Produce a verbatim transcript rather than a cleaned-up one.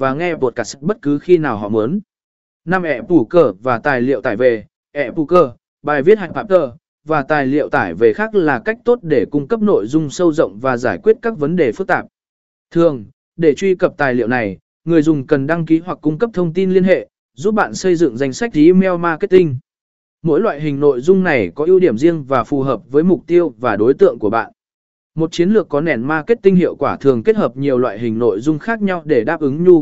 và nghe podcast bất cứ khi nào họ muốn. năm ẻ bù cờ và tài liệu tải về, ẻ bù cờ, bài viết hạch paper và tài liệu tải về khác là cách tốt để cung cấp nội dung sâu rộng và giải quyết các vấn đề phức tạp. Thường, để truy cập tài liệu này, người dùng cần đăng ký hoặc cung cấp thông tin liên hệ, giúp bạn xây dựng danh sách email marketing. Mỗi loại hình nội dung này có ưu điểm riêng và phù hợp với mục tiêu và đối tượng của bạn. Một chiến lược có nền marketing hiệu quả thường kết hợp nhiều loại hình nội dung khác nhau để đáp ứng nhu cầu